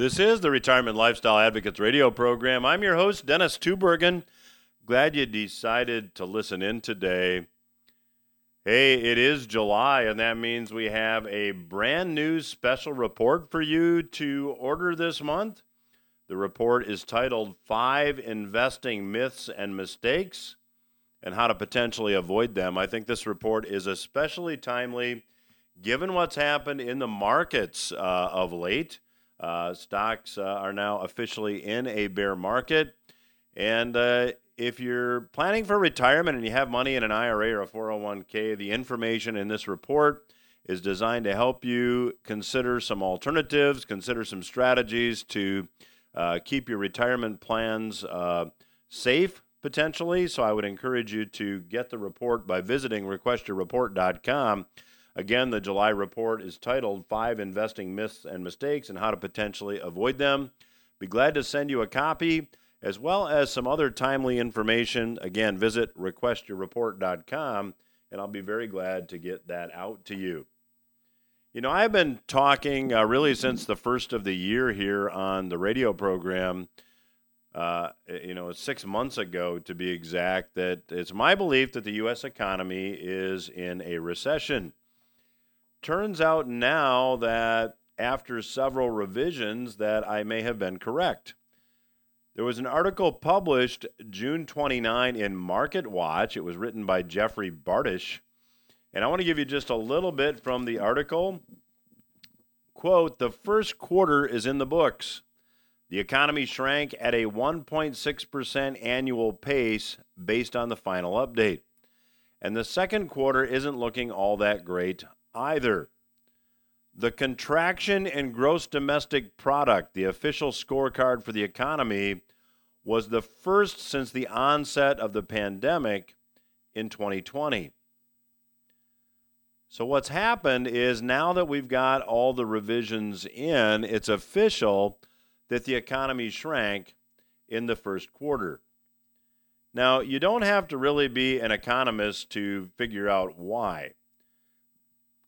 This is the Retirement Lifestyle Advocates radio program. I'm your host, Dennis Tubbergen. Glad you decided to listen in today. Hey, it is July, and that means we have a brand new special report for you to order this month. The report is titled 5 Investing Myths and Mistakes and How to Potentially Avoid Them. I think this report is especially timely given what's happened in the markets of late. Stocks are now officially in a bear market. And if you're planning for retirement and you have money in an IRA or a 401k, the information in this report is designed to help you consider some alternatives, consider some strategies to keep your retirement plans safe, potentially. So I would encourage you to get the report by visiting requestyourreport.com. Again, the July report is titled 5 Investing Myths and Mistakes and How to Potentially Avoid Them. Be glad to send you a copy as well as some other timely information. Again, visit requestyourreport.com, and I'll be very glad to get that out to you. You know, I've been talking really since the first of the year here on the radio program, 6 months ago to be exact, that it's my belief that the U.S. economy is in a recession. Turns out now that after several revisions that I may have been correct. There was an article published June 29 in MarketWatch. It was written by Jeffrey Bartish. And I want to give you just a little bit from the article. Quote, "The first quarter is in the books. The economy shrank at a 1.6% annual pace based on the final update. And the second quarter isn't looking all that great either. The contraction in gross domestic product, the official scorecard for the economy, was the first since the onset of the pandemic in 2020. So what's happened is now that we've got all the revisions in, it's official that the economy shrank in the first quarter. Now, you don't have to really be an economist to figure out why.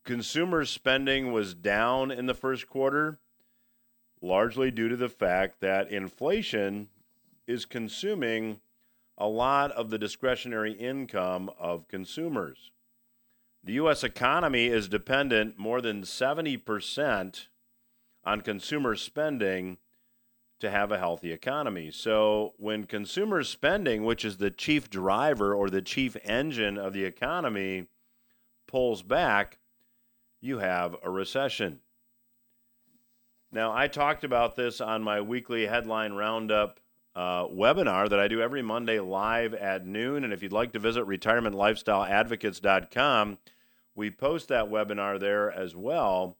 Consumer spending was down in the first quarter, largely due to the fact that inflation is consuming a lot of the discretionary income of consumers. The U.S. economy is dependent more than 70% on consumer spending to have a healthy economy. So when consumer spending, which is the chief driver or the chief engine of the economy, pulls back, you have a recession. Now, I talked about this on my weekly headline roundup webinar that I do every Monday live at noon. And if you'd like to visit retirementlifestyleadvocates.com, we post that webinar there as well.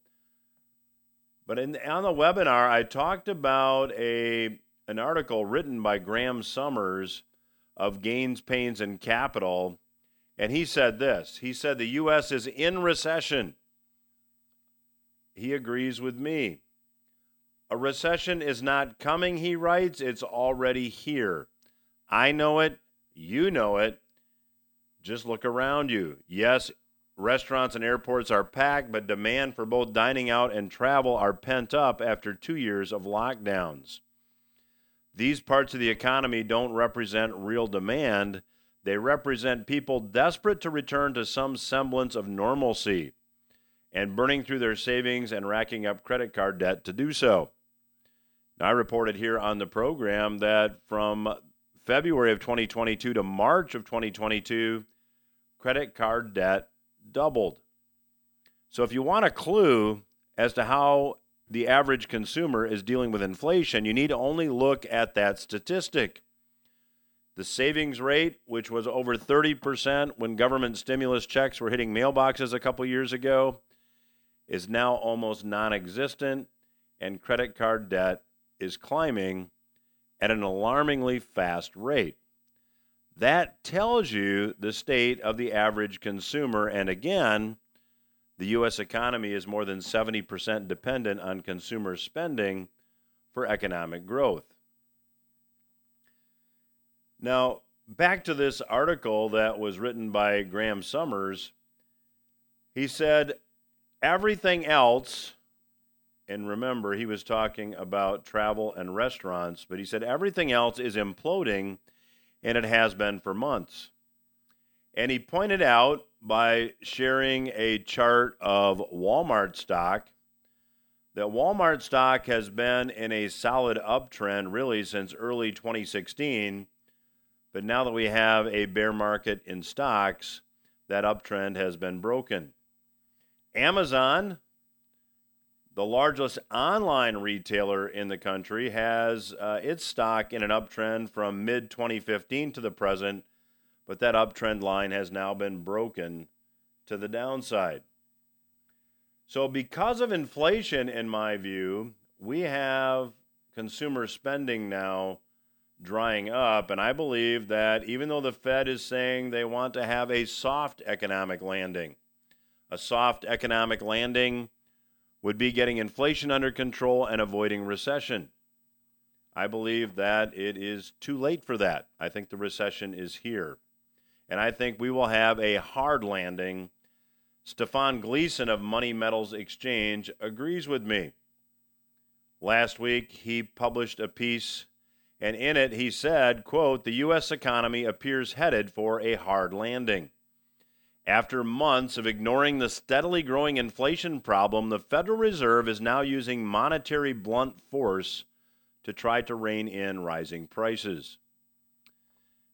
But on the webinar, I talked about an article written by Graham Summers of Gains, Pains, and Capital. And he said this. He said the U.S. is in recession. He agrees with me. A recession is not coming, he writes. It's already here. I know it. You know it. Just look around you. Yes, restaurants and airports are packed, but demand for both dining out and travel are pent up after 2 years of lockdowns. These parts of the economy don't represent real demand. They represent people desperate to return to some semblance of normalcy and burning through their savings and racking up credit card debt to do so. Now, I reported here on the program that from February of 2022 to March of 2022, credit card debt doubled. So if you want a clue as to how the average consumer is dealing with inflation, you need only look at that statistic. The savings rate, which was over 30% when government stimulus checks were hitting mailboxes a couple years ago, is now almost non-existent, and credit card debt is climbing at an alarmingly fast rate. That tells you the state of the average consumer, and again, the U.S. economy is more than 70% dependent on consumer spending for economic growth. Now, back to this article that was written by Graham Summers. He said, everything else, And remember, he was talking about travel and restaurants, but he said everything else is imploding, and it has been for months. And he pointed out by sharing a chart of Walmart stock that Walmart stock has been in a solid uptrend really since early 2016. But now that we have a bear market in stocks, that uptrend has been broken. Amazon, the largest online retailer in the country, has its stock in an uptrend from mid-2015 to the present, but that uptrend line has now been broken to the downside. So because of inflation, in my view, we have consumer spending now drying up, and I believe that even though the Fed is saying they want to have a soft economic landing, would be getting inflation under control and avoiding recession. I believe that it is too late for that. I think the recession is here. And I think we will have a hard landing. Stefan Gleason of Money Metals Exchange agrees with me. Last week, he published a piece, and in it he said, quote, "The U.S. economy appears headed for a hard landing. After months of ignoring the steadily growing inflation problem, the Federal Reserve is now using monetary blunt force to try to rein in rising prices."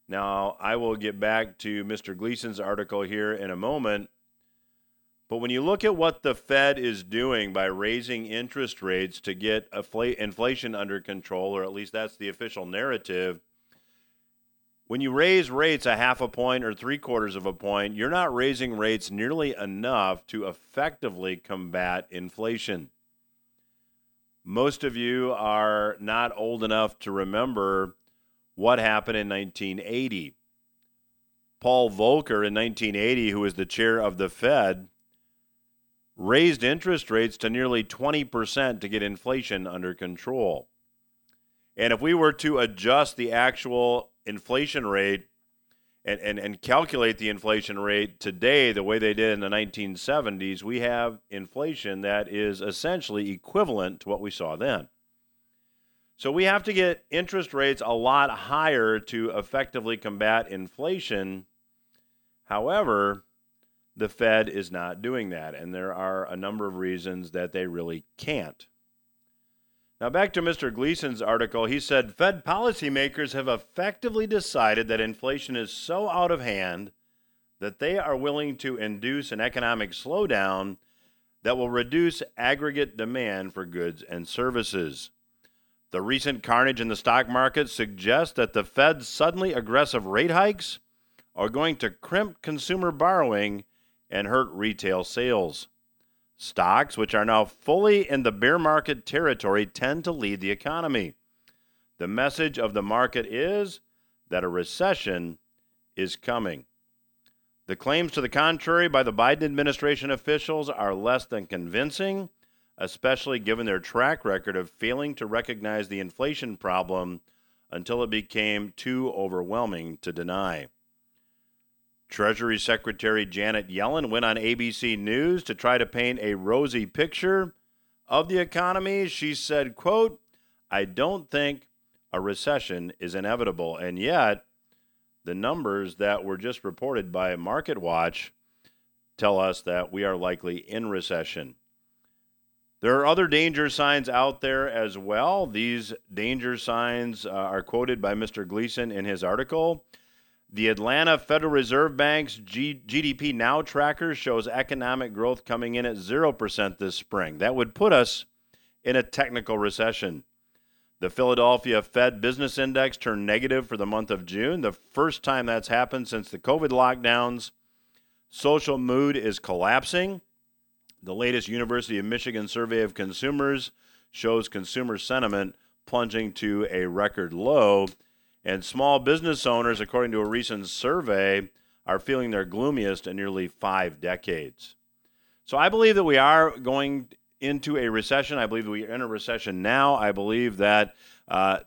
Now, I will get back to Mr. Gleason's article here in a moment, but when you look at what the Fed is doing by raising interest rates to get inflation under control, or at least that's the official narrative, when you raise rates a half a point or three-quarters of a point, you're not raising rates nearly enough to effectively combat inflation. Most of you are not old enough to remember what happened in 1980. Paul Volcker in 1980, who was the chair of the Fed, raised interest rates to nearly 20% to get inflation under control. And if we were to adjust the actual inflation rate and calculate the inflation rate today the way they did in the 1970s, we have inflation that is essentially equivalent to what we saw then. So we have to get interest rates a lot higher to effectively combat inflation. However, the Fed is not doing that, and there are a number of reasons that they really can't. Now, back to Mr. Gleason's article. He said, Fed policymakers have effectively decided that inflation is so out of hand that they are willing to induce an economic slowdown that will reduce aggregate demand for goods and services. The recent carnage in the stock market suggests that the Fed's suddenly aggressive rate hikes are going to crimp consumer borrowing and hurt retail sales. Stocks, which are now fully in the bear market territory, tend to lead the economy. The message of the market is that a recession is coming. The claims to the contrary by the Biden administration officials are less than convincing, especially given their track record of failing to recognize the inflation problem until it became too overwhelming to deny. Treasury Secretary Janet Yellen went on ABC News to try to paint a rosy picture of the economy. She said, quote, "I don't think a recession is inevitable." And yet, the numbers that were just reported by MarketWatch tell us that we are likely in recession. There are other danger signs out there as well. These danger signs are quoted by Mr. Gleason in his article. The Atlanta Federal Reserve Bank's GDP Now tracker shows economic growth coming in at 0% this spring. That would put us in a technical recession. The Philadelphia Fed Business Index turned negative for the month of June, the first time that's happened since the COVID lockdowns. Social mood is collapsing. The latest University of Michigan survey of consumers shows consumer sentiment plunging to a record low. And small business owners, according to a recent survey, are feeling their gloomiest in nearly 5 decades. So I believe that we are going into a recession. I believe that we are in a recession now. I believe that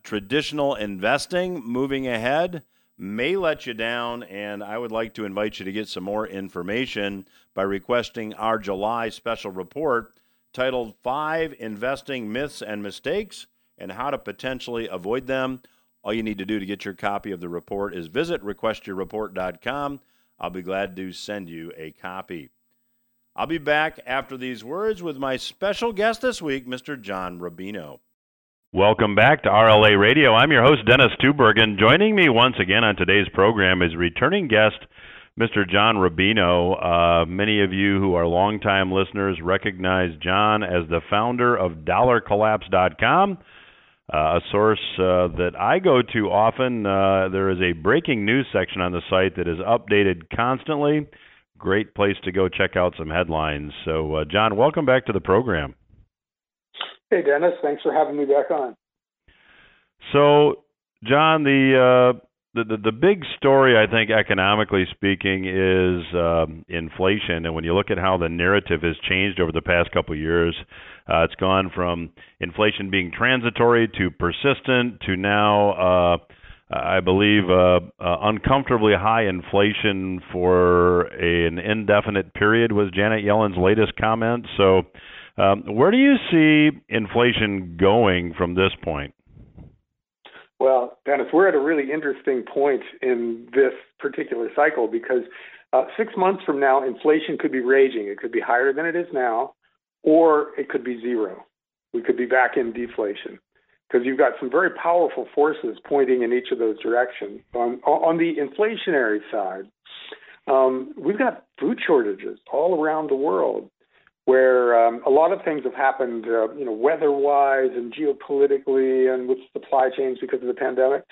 traditional investing moving ahead may let you down, and I would like to invite you to get some more information by requesting our July special report titled 5 Investing Myths and Mistakes and How to Potentially Avoid Them. All you need to do to get your copy of the report is visit requestyourreport.com. I'll be glad to send you a copy. I'll be back after these words with my special guest this week, Mr. John Rubino. Welcome back to RLA Radio. I'm your host, Dennis Tubbergen. Joining me once again on today's program is returning guest, Mr. John Rubino. Many of you who are longtime listeners recognize John as the founder of DollarCollapse.com, a source that I go to often. There is a breaking news section on the site that is updated constantly. Great place to go check out some headlines. So, John, welcome back to the program. Hey, Dennis. Thanks for having me back on. So, John, the big story, I think, economically speaking, is inflation. And when you look at how the narrative has changed over the past couple of years, it's gone from inflation being transitory to persistent to now, I believe, uncomfortably high inflation for an indefinite period was Janet Yellen's latest comment. So, where do you see inflation going from this point? Well, Dennis, we're at a really interesting point in this particular cycle because 6 months from now, inflation could be raging. It could be higher than it is now, or it could be zero. We could be back in deflation because you've got some very powerful forces pointing in each of those directions. On the inflationary side, we've got food shortages all around the world, where a lot of things have happened, weather-wise and geopolitically and with supply chains because of the pandemic,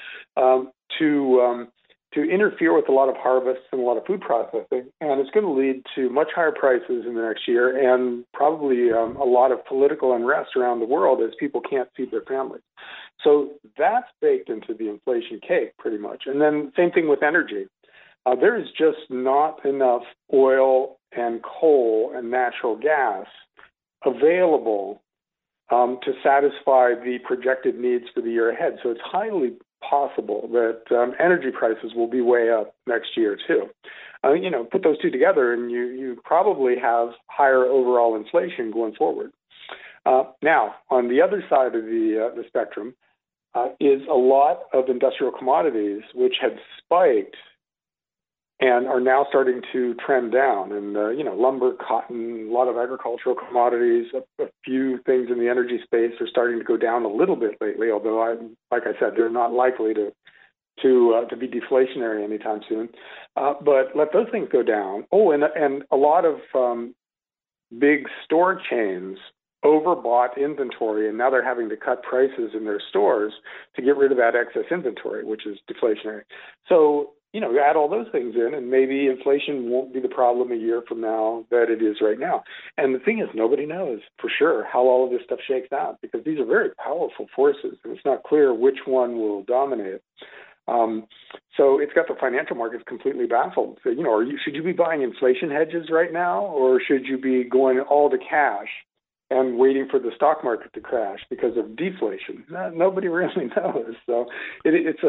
to interfere with a lot of harvests and a lot of food processing. And it's going to lead to much higher prices in the next year and probably a lot of political unrest around the world as people can't feed their families. So that's baked into the inflation cake pretty much. And then same thing with energy. There is just not enough oil and coal and natural gas available to satisfy the projected needs for the year ahead. So it's highly possible that energy prices will be way up next year, too. Put those two together and you probably have higher overall inflation going forward. Now, on the other side of the spectrum is a lot of industrial commodities, which had spiked and are now starting to trend down. And, lumber, cotton, a lot of agricultural commodities, a few things in the energy space are starting to go down a little bit lately, although, like I said, they're not likely to be deflationary anytime soon. But let those things go down. Oh, and a lot of big store chains overbought inventory, and now they're having to cut prices in their stores to get rid of that excess inventory, which is deflationary. So, you add all those things in, and maybe inflation won't be the problem a year from now that it is right now. And the thing is, nobody knows for sure how all of this stuff shakes out because these are very powerful forces, and it's not clear which one will dominate. So it's got the financial markets completely baffled. So, should you be buying inflation hedges right now, or should you be going all to cash and waiting for the stock market to crash because of deflation? Nobody really knows. So it's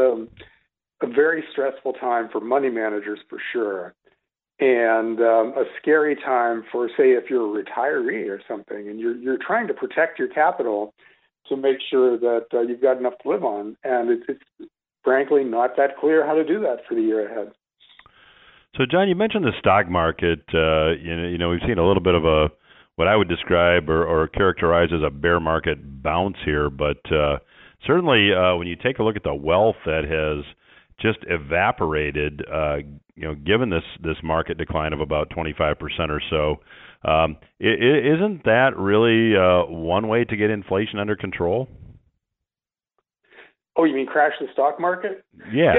a very stressful time for money managers for sure, and a scary time for, say, if you're a retiree or something, and you're trying to protect your capital to make sure that you've got enough to live on, and it's frankly not that clear how to do that for the year ahead. So, John, you mentioned the stock market. We've seen a little bit of a what I would describe or characterize as a bear market bounce here, but certainly when you take a look at the wealth that has just evaporated, given this market decline of about 25% or so. Isn't that really one way to get inflation under control? Oh, you mean crash the stock market? Yeah.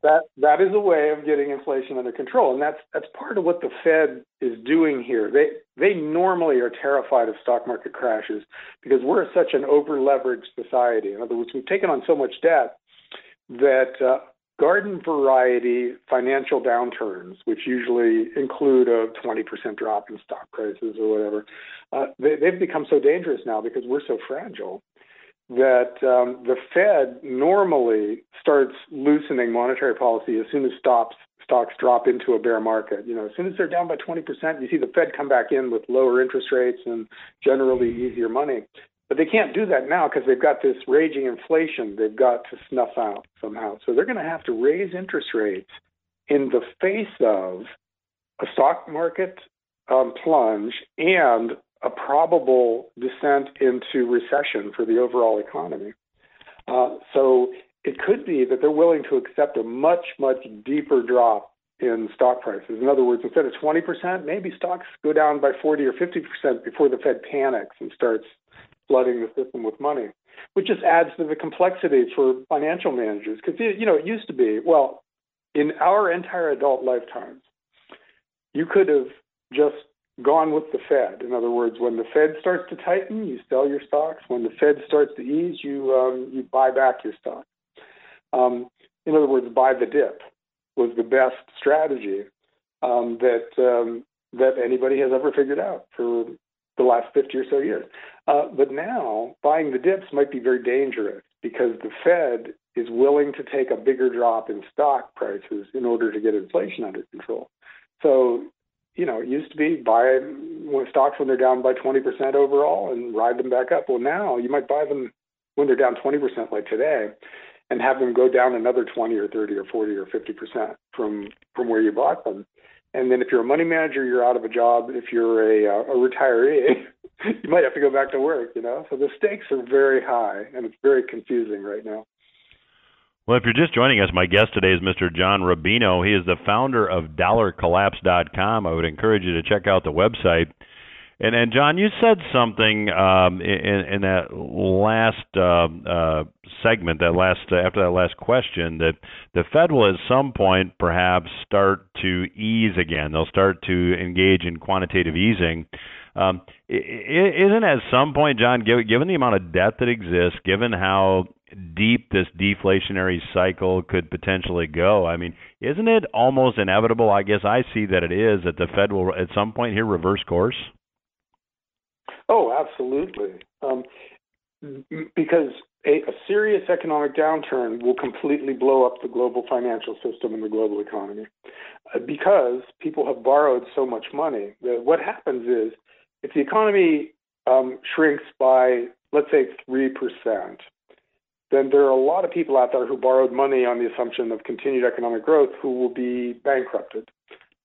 Yes, that is a way of getting inflation under control, and that's part of what the Fed is doing here. They normally are terrified of stock market crashes because we're such an over-leveraged society. In other words, we've taken on so much debt that garden variety financial downturns, which usually include a 20% drop in stock prices or whatever, they've become so dangerous now because we're so fragile that the Fed normally starts loosening monetary policy as soon as stocks drop into a bear market. You know, as soon as they're down by 20%, you see the Fed come back in with lower interest rates and generally easier money. But they can't do that now because they've got this raging inflation they've got to snuff out somehow. So they're going to have to raise interest rates in the face of a stock market plunge and a probable descent into recession for the overall economy. So it could be that they're willing to accept a much, much deeper drop in stock prices. In other words, instead of 20%, maybe stocks go down by 40 or 50% before the Fed panics and starts flooding the system with money, which just adds to the complexity for financial managers. Because, you know, it used to be, well, in our entire adult lifetimes, you could have just gone with the Fed. In other words, when the Fed starts to tighten, you sell your stocks. When the Fed starts to ease, you buy back your stocks. In other words, buy the dip was the best strategy that anybody has ever figured out for the last 50 or so years. But now, buying the dips might be very dangerous because the Fed is willing to take a bigger drop in stock prices in order to get inflation under control. So, you know, it used to be buy stocks when they're down by 20% overall and ride them back up. Well, now you might buy them when they're down 20% like today and have them go down another 20 or 30 or 40 or 50% from where you bought them. And then if you're a money manager, you're out of a job. If you're a retiree, you might have to go back to work, you know. So the stakes are very high, and it's very confusing right now. Well, if you're just joining us, my guest today is Mr. John Rubino. He is the founder of DollarCollapse.com. I would encourage you to check out the website. And John, you said something in that last segment, after that last question, that the Fed will at some point perhaps start to ease again. They'll start to engage in quantitative easing. Isn't at some point, John, given the amount of debt that exists, given how deep this deflationary cycle could potentially go, I mean, isn't it almost inevitable? I guess I see that it is, that the Fed will at some point here reverse course? Oh, absolutely. Because a serious economic downturn will completely blow up the global financial system and the global economy because people have borrowed so much money. What happens is if the economy shrinks by, let's say, 3%, then there are a lot of people out there who borrowed money on the assumption of continued economic growth who will be bankrupted.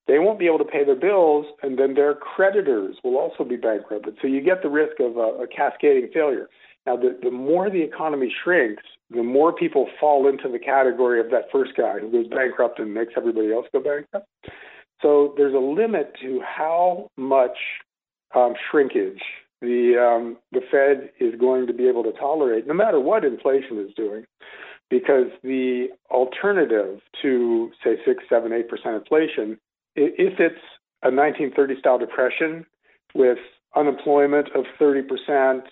They won't be able to pay their bills, and then their creditors will also be bankrupted. So you get the risk of a cascading failure. Now, the more the economy shrinks, the more people fall into the category of that first guy who goes bankrupt and makes everybody else go bankrupt. So there's a limit to how much shrinkage the Fed is going to be able to tolerate, no matter what inflation is doing, because the alternative to, say, 6, 7, 8% inflation, if it's a 1930-style depression with unemployment of 30%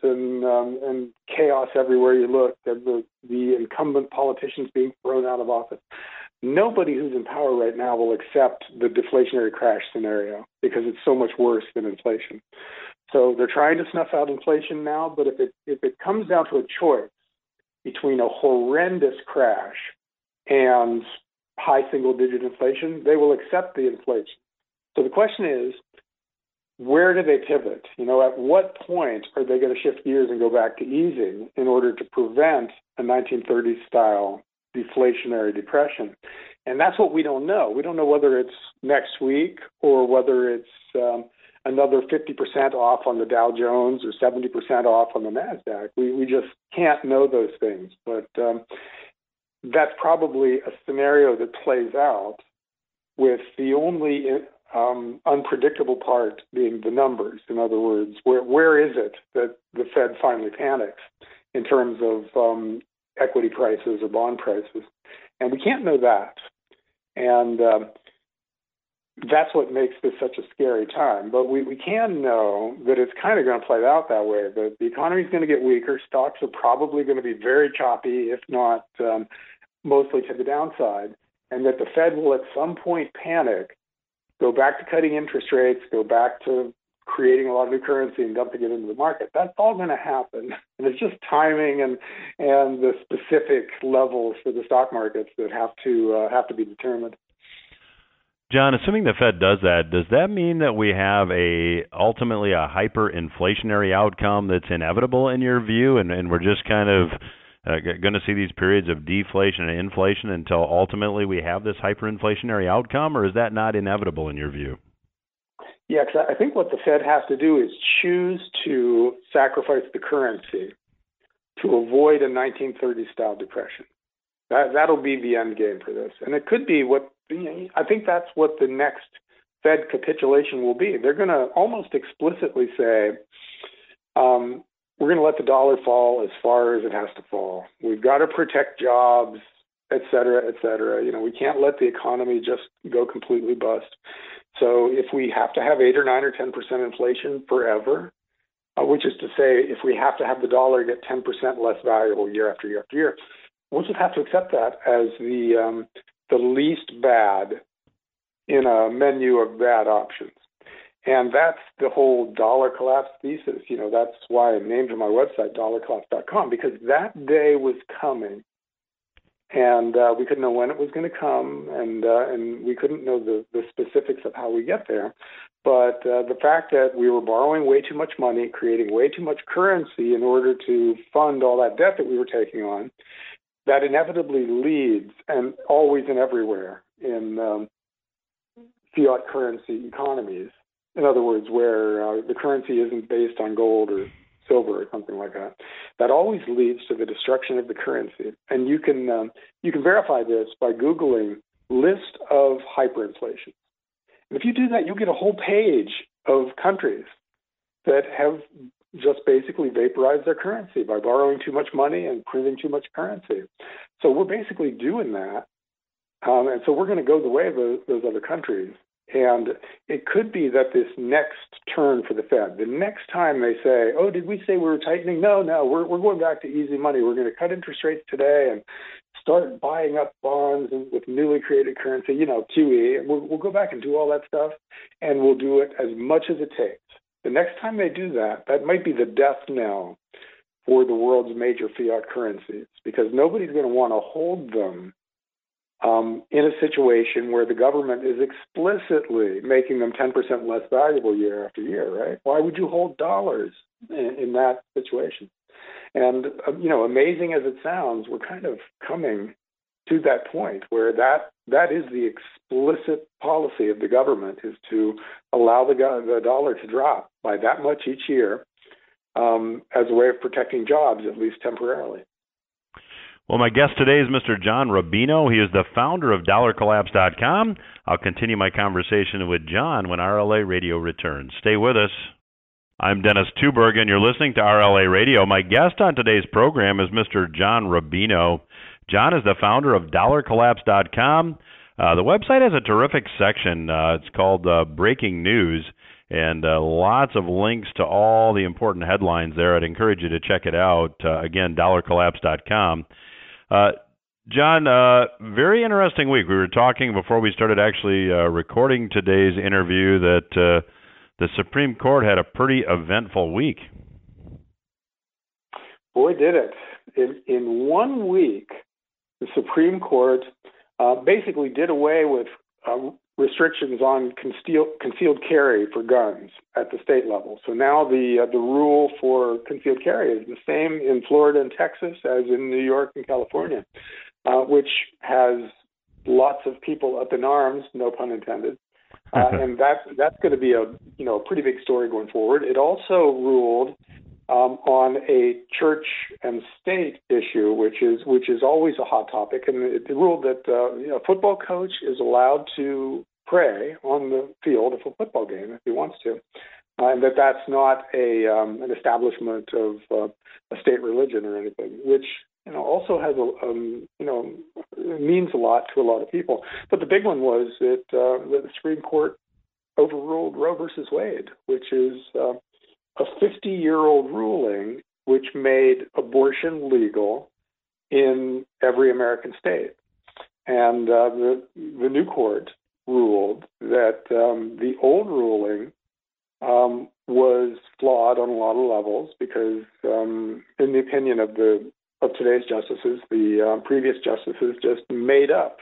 and chaos everywhere you look, the incumbent politicians being thrown out of office, nobody who's in power right now will accept the deflationary crash scenario because it's so much worse than inflation. So they're trying to snuff out inflation now, but if it comes down to a choice between a horrendous crash and high single-digit inflation, they will accept the inflation. So the question is, where do they pivot? You know, at what point are they going to shift gears and go back to easing in order to prevent a 1930s-style deflationary depression? And that's what we don't know. We don't know whether it's next week or whether it's another 50% off on the Dow Jones or 70% off on the NASDAQ. We just can't know those things. But that's probably a scenario that plays out with the only unpredictable part being the numbers. In other words, where is it that the Fed finally panics in terms of equity prices or bond prices? And we can't know that. And that's what makes this such a scary time. But we can know that it's kind of going to play out that way. The economy is going to get weaker. Stocks are probably going to be very choppy, if not mostly to the downside, and that the Fed will at some point panic, go back to cutting interest rates, go back to creating a lot of new currency and dumping it into the market. That's all going to happen. And it's just timing and the specific levels for the stock markets that have to be determined. John, assuming the Fed does that, does that mean that we have ultimately a hyperinflationary outcome that's inevitable in your view, and we're just kind of going to see these periods of deflation and inflation until ultimately we have this hyperinflationary outcome, or is that not inevitable in your view? Yeah, because I think what the Fed has to do is choose to sacrifice the currency to avoid a 1930s-style depression. That'll be the end game for this. And it could be I think that's what the next Fed capitulation will be. They're going to almost explicitly say, we're going to let the dollar fall as far as it has to fall. We've got to protect jobs, et cetera, et cetera. We can't let the economy just go completely bust. So if we have to have 8 or 9 or 10% inflation forever, which is to say if we have to have the dollar get 10% less valuable year after year after year, we'll just have to accept that as the least bad in a menu of bad options. And that's the whole dollar collapse thesis. That's why I named my website DollarCollapse.com, because that day was coming. And we couldn't know when it was going to come, and we couldn't know the specifics of how we get there. But the fact that we were borrowing way too much money, creating way too much currency in order to fund all that debt that we were taking on, that inevitably leads, and always and everywhere, in fiat currency economies. In other words, where the currency isn't based on gold or silver or something like that. That always leads to the destruction of the currency. And you can verify this by Googling list of hyperinflation. And if you do that, you'll get a whole page of countries that have just basically vaporized their currency by borrowing too much money and printing too much currency. So we're basically doing that. And so we're going to go the way of those other countries. And it could be that this next turn for the Fed, the next time they say, oh, did we say we were tightening? No, we're going back to easy money. We're going to cut interest rates today and start buying up bonds with newly created currency, QE. And we'll go back and do all that stuff, and we'll do it as much as it takes. The next time they do that, that might be the death knell for the world's major fiat currencies, because nobody's going to want to hold them in a situation where the government is explicitly making them 10% less valuable year after year, right? Why would you hold dollars in that situation? And, amazing as it sounds, we're kind of coming to that point where that is the explicit policy of the government, is to allow the dollar to drop by that much each year as a way of protecting jobs, at least temporarily. Well, my guest today is Mr. John Rubino. He is the founder of DollarCollapse.com. I'll continue my conversation with John when RLA Radio returns. Stay with us. I'm Dennis Tubbergen. You're listening to RLA Radio. My guest on today's program is Mr. John Rubino. John is the founder of DollarCollapse.com. The website has a terrific section. It's called Breaking News, and lots of links to all the important headlines there. I'd encourage you to check it out. Again, DollarCollapse.com. John, very interesting week. We were talking before we started actually recording today's interview that the Supreme Court had a pretty eventful week. Boy, did it. In 1 week, the Supreme Court basically did away with restrictions on concealed carry for guns at the state level. So now the rule for concealed carry is the same in Florida and Texas as in New York and California, which has lots of people up in arms, no pun intended. And that's going to be a pretty big story going forward. It also ruled on a church and state issue, which is always a hot topic, and it ruled that a football coach is allowed to pray on the field of a football game if he wants to, and that's not an establishment of a state religion or anything, which also has means a lot to a lot of people. But the big one was that the Supreme Court overruled Roe versus Wade, which is a 50-year-old ruling which made abortion legal in every American state. And the new court ruled that the old ruling was flawed on a lot of levels because, in the opinion of today's justices, the previous justices just made up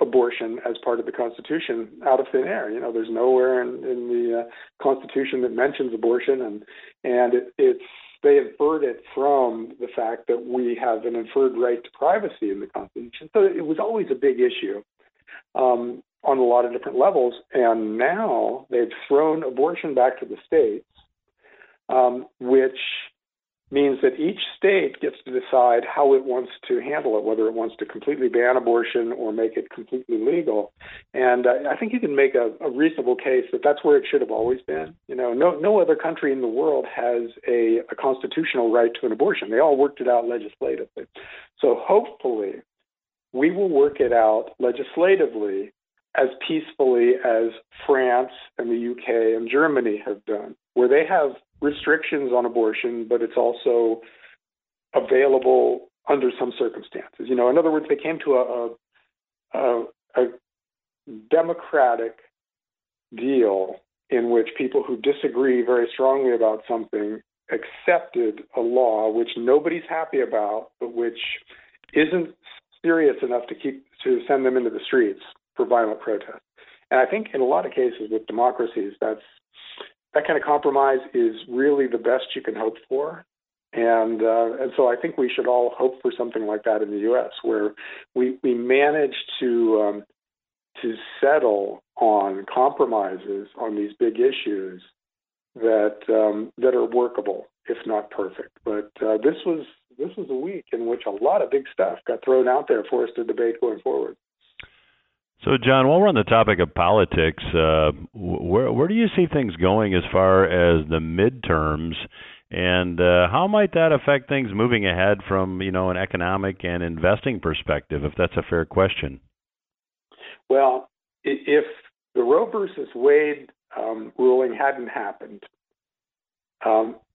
abortion as part of the Constitution out of thin air. You know, there's nowhere in the Constitution that mentions abortion, and they inferred it from the fact that we have an inferred right to privacy in the Constitution. So it was always a big issue on a lot of different levels, and now they've thrown abortion back to the states, which means that each state gets to decide how it wants to handle it, whether it wants to completely ban abortion or make it completely legal. And I think you can make a reasonable case that that's where it should have always been. You know, no other country in the world has a constitutional right to an abortion. They all worked it out legislatively. So hopefully we will work it out legislatively as peacefully as France and the UK and Germany have done, where they have restrictions on abortion, but it's also available under some circumstances. You know, in other words, they came to a democratic deal in which people who disagree very strongly about something accepted a law which nobody's happy about, but which isn't serious enough to send them into the streets for violent protest. And I think in a lot of cases with democracies, that kind of compromise is really the best you can hope for. And so I think we should all hope for something like that in the U.S., where we manage to settle on compromises on these big issues that are workable, if not perfect. But this was a week in which a lot of big stuff got thrown out there for us to debate going forward. So, John, while we're on the topic of politics, where do you see things going as far as the midterms, and how might that affect things moving ahead from, you know, an economic and investing perspective, if that's a fair question? Well, if the Roe versus Wade ruling hadn't happened,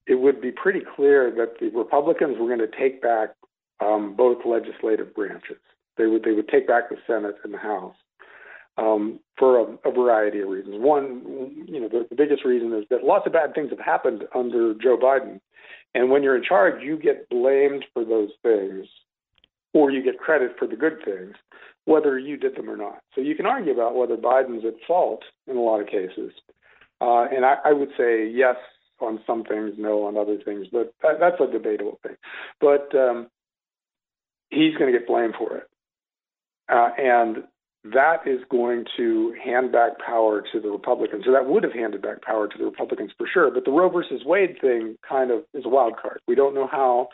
it would be pretty clear that the Republicans were going to take back both legislative branches. They would take back the Senate and the House. For a variety of reasons. One, you know, the biggest reason is that lots of bad things have happened under Joe Biden. And when you're in charge, you get blamed for those things, or you get credit for the good things, whether you did them or not. So you can argue about whether Biden's at fault in a lot of cases. And I would say yes on some things, no on other things, but that's a debatable thing. But he's going to get blamed for it. And that is going to hand back power to the Republicans, or that would have handed back power to the Republicans for sure. But the Roe versus Wade thing kind of is a wild card. We don't know how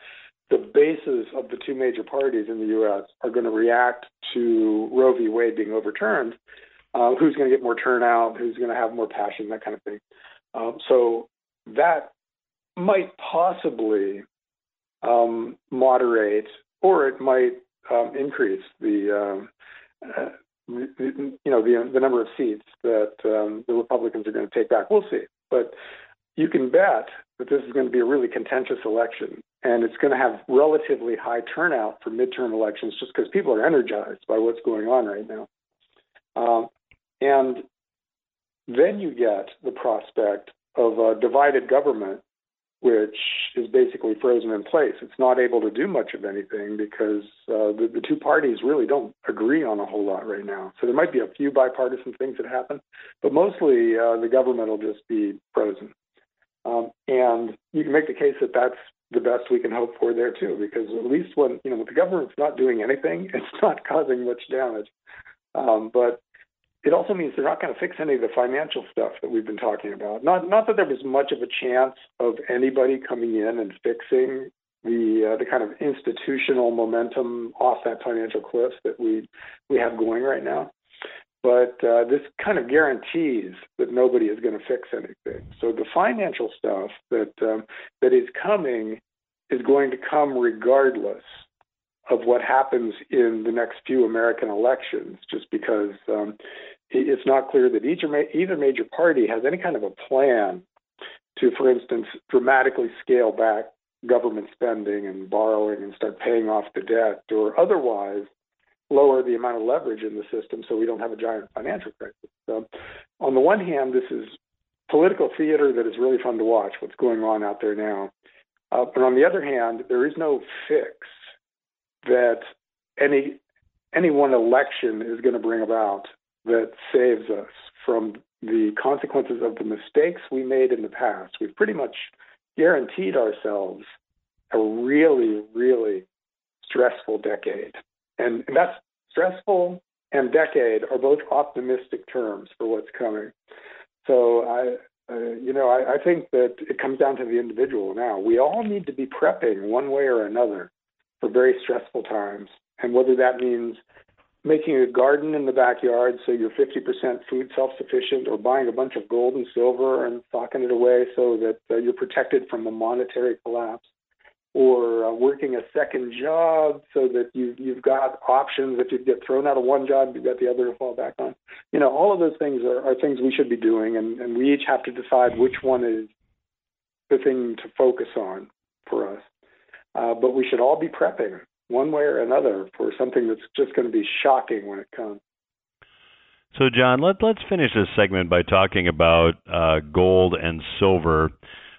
the bases of the two major parties in the U.S. are going to react to Roe v. Wade being overturned, who's going to get more turnout, who's going to have more passion, that kind of thing. So that might possibly moderate, or it might increase the number of seats that the Republicans are going to take back. We'll see. But you can bet that this is going to be a really contentious election, and it's going to have relatively high turnout for midterm elections just because people are energized by what's going on right now. And then you get the prospect of a divided government, which is basically frozen in place. It's not able to do much of anything because the two parties really don't agree on a whole lot right now. So there might be a few bipartisan things that happen, but mostly the government will just be frozen. And you can make the case that that's the best we can hope for there too, because at least when, you know, the government's not doing anything, it's not causing much damage. But it also means they're not going to fix any of the financial stuff that we've been talking about. Not that there was much of a chance of anybody coming in and fixing the kind of institutional momentum off that financial cliff that we have going right now. But this kind of guarantees that nobody is going to fix anything. So the financial stuff that is coming is going to come regardless of what happens in the next few American elections, just because it's not clear that either major party has any kind of a plan to, for instance, dramatically scale back government spending and borrowing and start paying off the debt, or otherwise lower the amount of leverage in the system so we don't have a giant financial crisis. So on the one hand, this is political theater that is really fun to watch, what's going on out there now. But on the other hand, there is no fix that any one election is going to bring about that saves us from the consequences of the mistakes we made in the past. We've pretty much guaranteed ourselves a really, really stressful decade. And that's stressful and decade are both optimistic terms for what's coming. So I think that it comes down to the individual now. We all need to be prepping one way or another for very stressful times. And whether that means making a garden in the backyard so you're 50% food self-sufficient, or buying a bunch of gold and silver and stocking it away so that you're protected from a monetary collapse, or working a second job so that you've got options. If you get thrown out of one job, you've got the other to fall back on. You know, all of those things are things we should be doing, and we each have to decide which one is the thing to focus on for us. But we should all be prepping one way or another for something that's just going to be shocking when it comes. So, John, let's finish this segment by talking about gold and silver.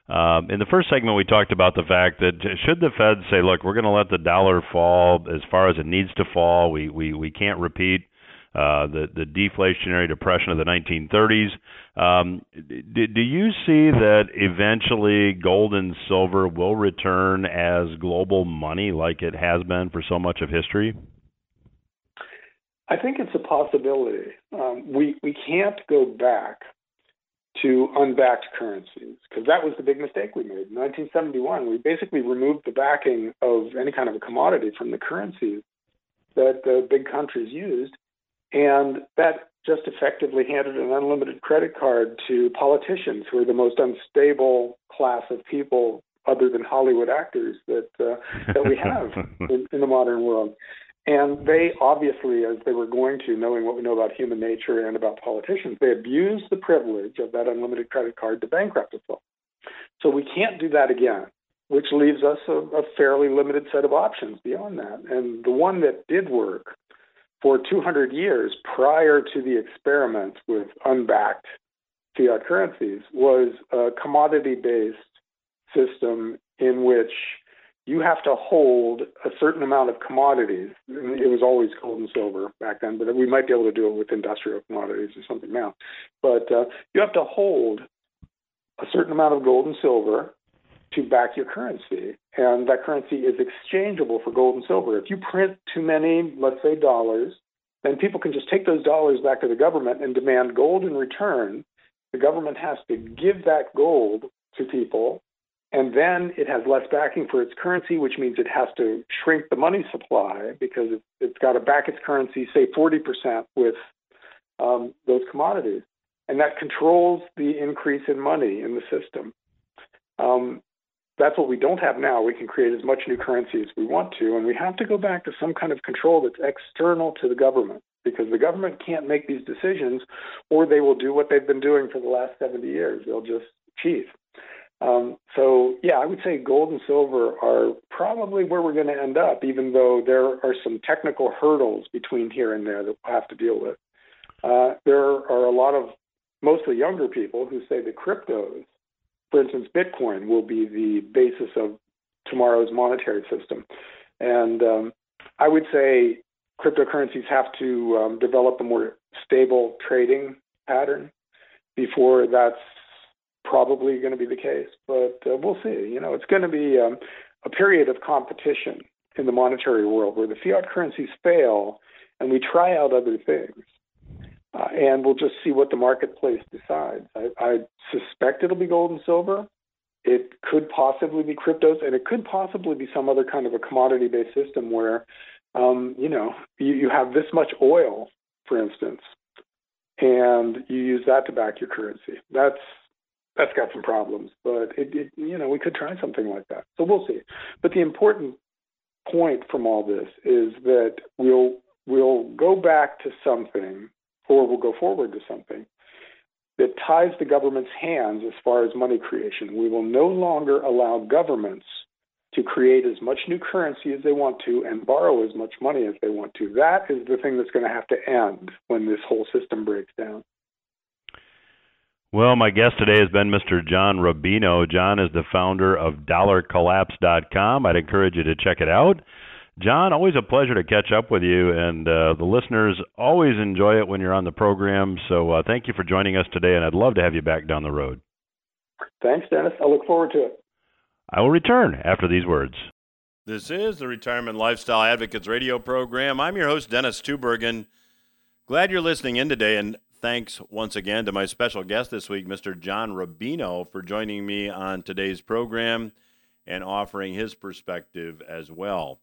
In the first segment, we talked about the fact that should the Fed say, look, we're going to let the dollar fall as far as it needs to fall, we can't repeat the deflationary depression of the 1930s, do you see that eventually gold and silver will return as global money like it has been for so much of history? I think it's a possibility. We can't go back to unbacked currencies, because that was the big mistake we made. In 1971, we basically removed the backing of any kind of a commodity from the currencies that the big countries used, and that just effectively handed an unlimited credit card to politicians, who are the most unstable class of people other than Hollywood actors that we have in the modern world. And they obviously, as they were going to, knowing what we know about human nature and about politicians, they abused the privilege of that unlimited credit card to bankrupt itself. So we can't do that again, which leaves us a fairly limited set of options beyond that. And the one that did work for 200 years prior to the experiment with unbacked fiat currencies was a commodity-based system in which you have to hold a certain amount of commodities. It was always gold and silver back then, but we might be able to do it with industrial commodities or something now. But you have to hold a certain amount of gold and silver to back your currency, and that currency is exchangeable for gold and silver. If you print too many, let's say dollars, then people can just take those dollars back to the government and demand gold in return. The government has to give that gold to people, and then it has less backing for its currency, which means it has to shrink the money supply because it's got to back its currency, say 40% with those commodities. And that controls the increase in money in the system. That's what we don't have now. We can create as much new currency as we want to, and we have to go back to some kind of control that's external to the government, because the government can't make these decisions, or they will do what they've been doing for the last 70 years. They'll just cheat. So, yeah, I would say gold and silver are probably where we're going to end up, even though there are some technical hurdles between here and there that we'll have to deal with. There are a lot of mostly younger people who say the cryptos, for instance, Bitcoin, will be the basis of tomorrow's monetary system. And I would say cryptocurrencies have to develop a more stable trading pattern before that's probably going to be the case, but we'll see. You know, it's going to be a period of competition in the monetary world where the fiat currencies fail and we try out other things, and we'll just see what the marketplace decides. I suspect it'll be gold and silver. It could possibly be cryptos, and it could possibly be some other kind of a commodity-based system where, you have this much oil, for instance, and you use that to back your currency. That's got some problems, but we could try something like that. So we'll see. But the important point from all this is that we'll go back to something, or we'll go forward to something that ties the government's hands as far as money creation. We will no longer allow governments to create as much new currency as they want to and borrow as much money as they want to. That is the thing that's going to have to end when this whole system breaks down. Well, my guest today has been Mr. John Rubino. John is the founder of DollarCollapse.com. I'd encourage you to check it out. John, always a pleasure to catch up with you, and the listeners always enjoy it when you're on the program. So thank you for joining us today, and I'd love to have you back down the road. Thanks, Dennis. I look forward to it. I will return after these words. This is the Retirement Lifestyle Advocates radio program. I'm your host, Dennis Tubbergen. Glad you're listening in today, and thanks once again to my special guest this week, Mr. John Rubino, for joining me on today's program and offering his perspective as well.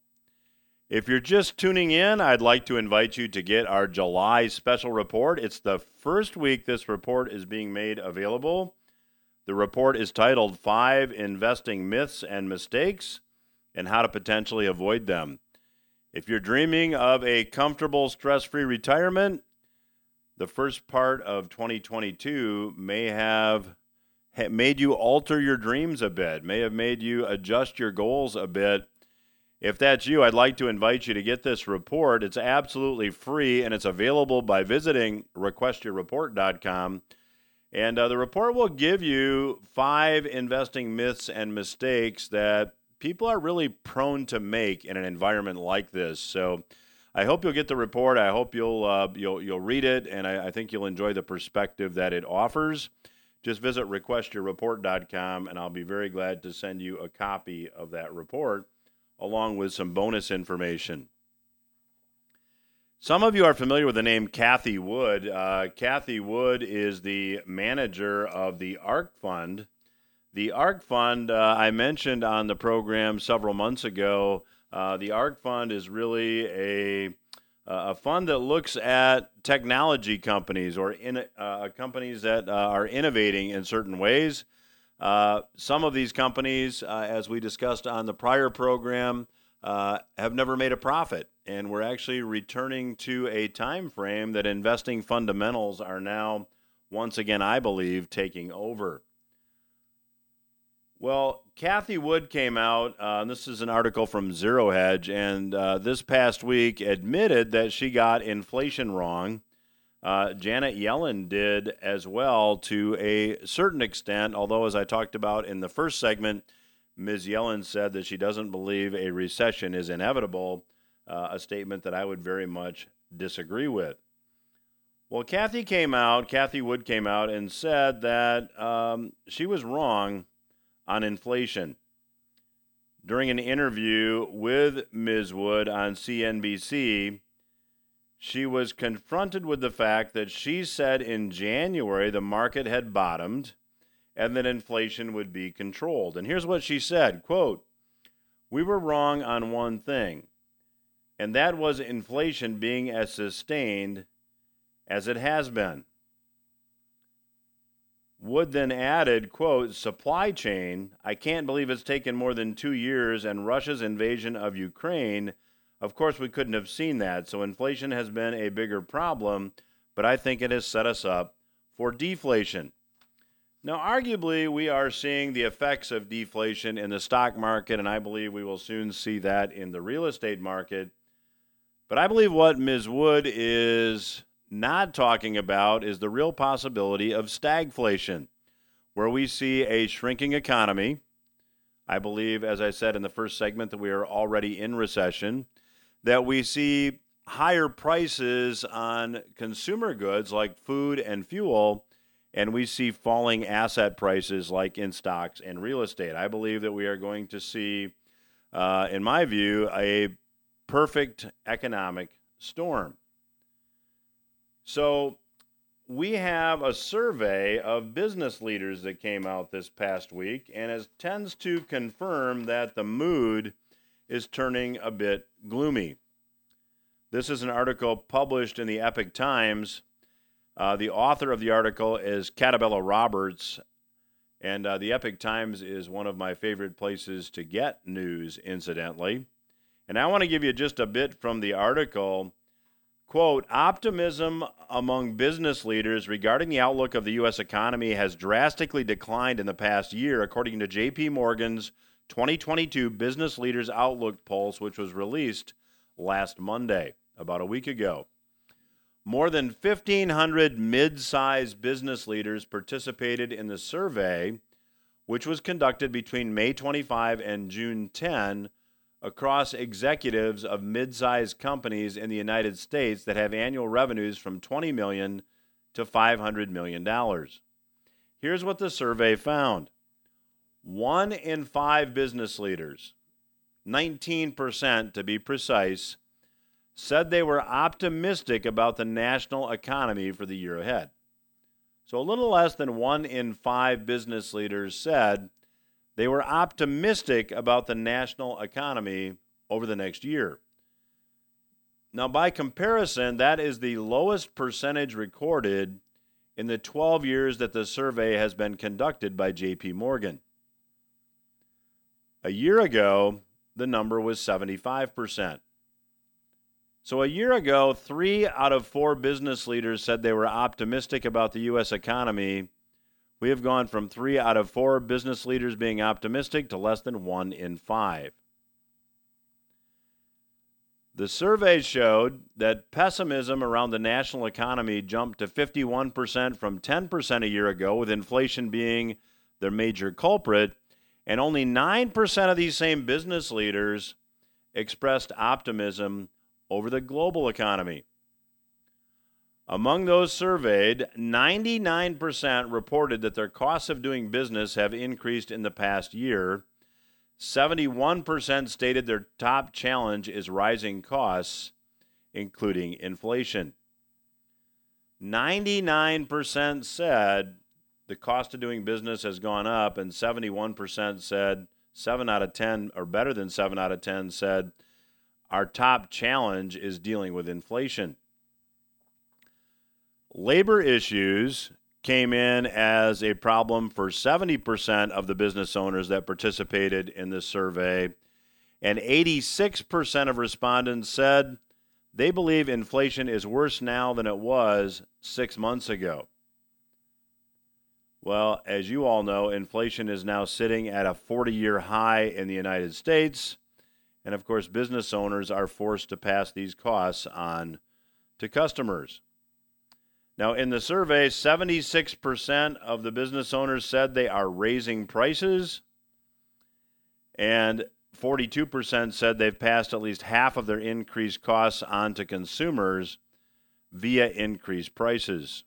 If you're just tuning in, I'd like to invite you to get our July special report. It's the first week this report is being made available. The report is titled 5 Investing Myths and Mistakes and How to Potentially Avoid Them. If you're dreaming of a comfortable, stress-free retirement, the first part of 2022 may have made you alter your dreams a bit, may have made you adjust your goals a bit. If that's you, I'd like to invite you to get this report. It's absolutely free, and it's available by visiting requestyourreport.com. And the report will give you 5 investing myths and mistakes that people are really prone to make in an environment like this. So I hope you'll get the report. I hope you'll read it, and I think you'll enjoy the perspective that it offers. Just visit requestyourreport.com, and I'll be very glad to send you a copy of that report, along with some bonus information. Some of you are familiar with the name Kathy Wood. Kathy Wood is the manager of the ARK Fund. The ARK Fund, I mentioned on the program several months ago, the ARK Fund is really a fund that looks at technology companies or companies that are innovating in certain ways. Some of these companies, as we discussed on the prior program, have never made a profit, and we're actually returning to a time frame that investing fundamentals are now, once again, I believe, taking over. Well, Kathy Wood came out, and this is an article from Zero Hedge, and this past week admitted that she got inflation wrong. Janet Yellen did as well to a certain extent, although as I talked about in the first segment, Ms. Yellen said that she doesn't believe a recession is inevitable, a statement that I would very much disagree with. Well, Kathy Wood came out and said that she was wrong on inflation. During an interview with Ms. Wood on CNBC, she was confronted with the fact that she said in January the market had bottomed and that inflation would be controlled. And here's what she said, quote, "We were wrong on one thing, and that was inflation being as sustained as it has been." Wood then added, quote, "Supply chain, I can't believe it's taken more than 2 years and Russia's invasion of Ukraine. Of course, we couldn't have seen that, so inflation has been a bigger problem, but I think it has set us up for deflation." Now, arguably, we are seeing the effects of deflation in the stock market, and I believe we will soon see that in the real estate market. But I believe what Ms. Wood is not talking about is the real possibility of stagflation, where we see a shrinking economy. I believe, as I said in the first segment, that we are already in recession, that we see higher prices on consumer goods like food and fuel, and we see falling asset prices like in stocks and real estate. I believe that we are going to see, in my view, a perfect economic storm. So we have a survey of business leaders that came out this past week, and it tends to confirm that the mood is turning a bit gloomy. This is an article published in the Epoch Times. The author of the article is Catabella Roberts, and the Epoch Times is one of my favorite places to get news, incidentally. And I want to give you just a bit from the article. Quote, "Optimism among business leaders regarding the outlook of the U.S. economy has drastically declined in the past year, according to JP Morgan's 2022 Business Leaders Outlook Pulse, which was released last Monday, about a week ago. More than 1,500 mid-sized business leaders participated in the survey, which was conducted between May 25 and June 10 across executives of mid-sized companies in the United States that have annual revenues from $20 million to $500 million. Here's what the survey found. 1 in 5 business leaders, 19% to be precise, said they were optimistic about the national economy for the year ahead. So a little less than 1 in 5 business leaders said they were optimistic about the national economy over the next year. Now, by comparison, that is the lowest percentage recorded in the 12 years that the survey has been conducted by JP Morgan. A year ago, the number was 75%. So a year ago, 3 out of 4 business leaders said they were optimistic about the U.S. economy. We have gone from 3 out of 4 business leaders being optimistic to less than 1 in 5. The survey showed that pessimism around the national economy jumped to 51% from 10% a year ago, with inflation being their major culprit, and only 9% of these same business leaders expressed optimism over the global economy. Among those surveyed, 99% reported that their costs of doing business have increased in the past year. 71% stated their top challenge is rising costs, including inflation. 99% said the cost of doing business has gone up, and 71% said 7 out of 10, or better than 7 out of 10, said our top challenge is dealing with inflation. Labor issues came in as a problem for 70% of the business owners that participated in this survey, and 86% of respondents said they believe inflation is worse now than it was 6 months ago. Well, as you all know, inflation is now sitting at a 40-year high in the United States. And, of course, business owners are forced to pass these costs on to customers. Now, in the survey, 76% of the business owners said they are raising prices, and 42% said they've passed at least half of their increased costs on to consumers via increased prices.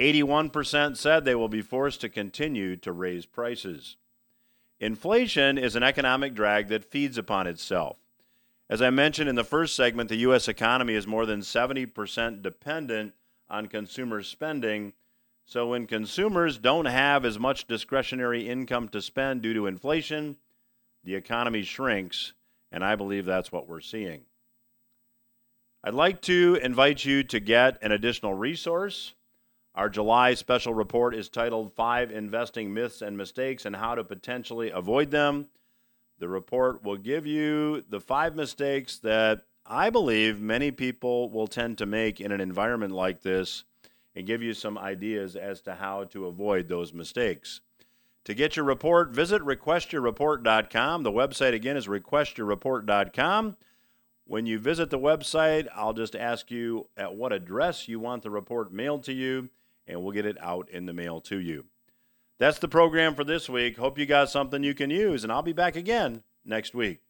81% said they will be forced to continue to raise prices. Inflation is an economic drag that feeds upon itself. As I mentioned in the first segment, the U.S. economy is more than 70% dependent on consumer spending. So when consumers don't have as much discretionary income to spend due to inflation, the economy shrinks, and I believe that's what we're seeing. I'd like to invite you to get an additional resource. Our July special report is titled 5 Investing Myths and Mistakes and How to Potentially Avoid Them. The report will give you the 5 mistakes that I believe many people will tend to make in an environment like this and give you some ideas as to how to avoid those mistakes. To get your report, visit requestyourreport.com. The website, again, is requestyourreport.com. When you visit the website, I'll just ask you at what address you want the report mailed to you, and we'll get it out in the mail to you. That's the program for this week. Hope you got something you can use, and I'll be back again next week.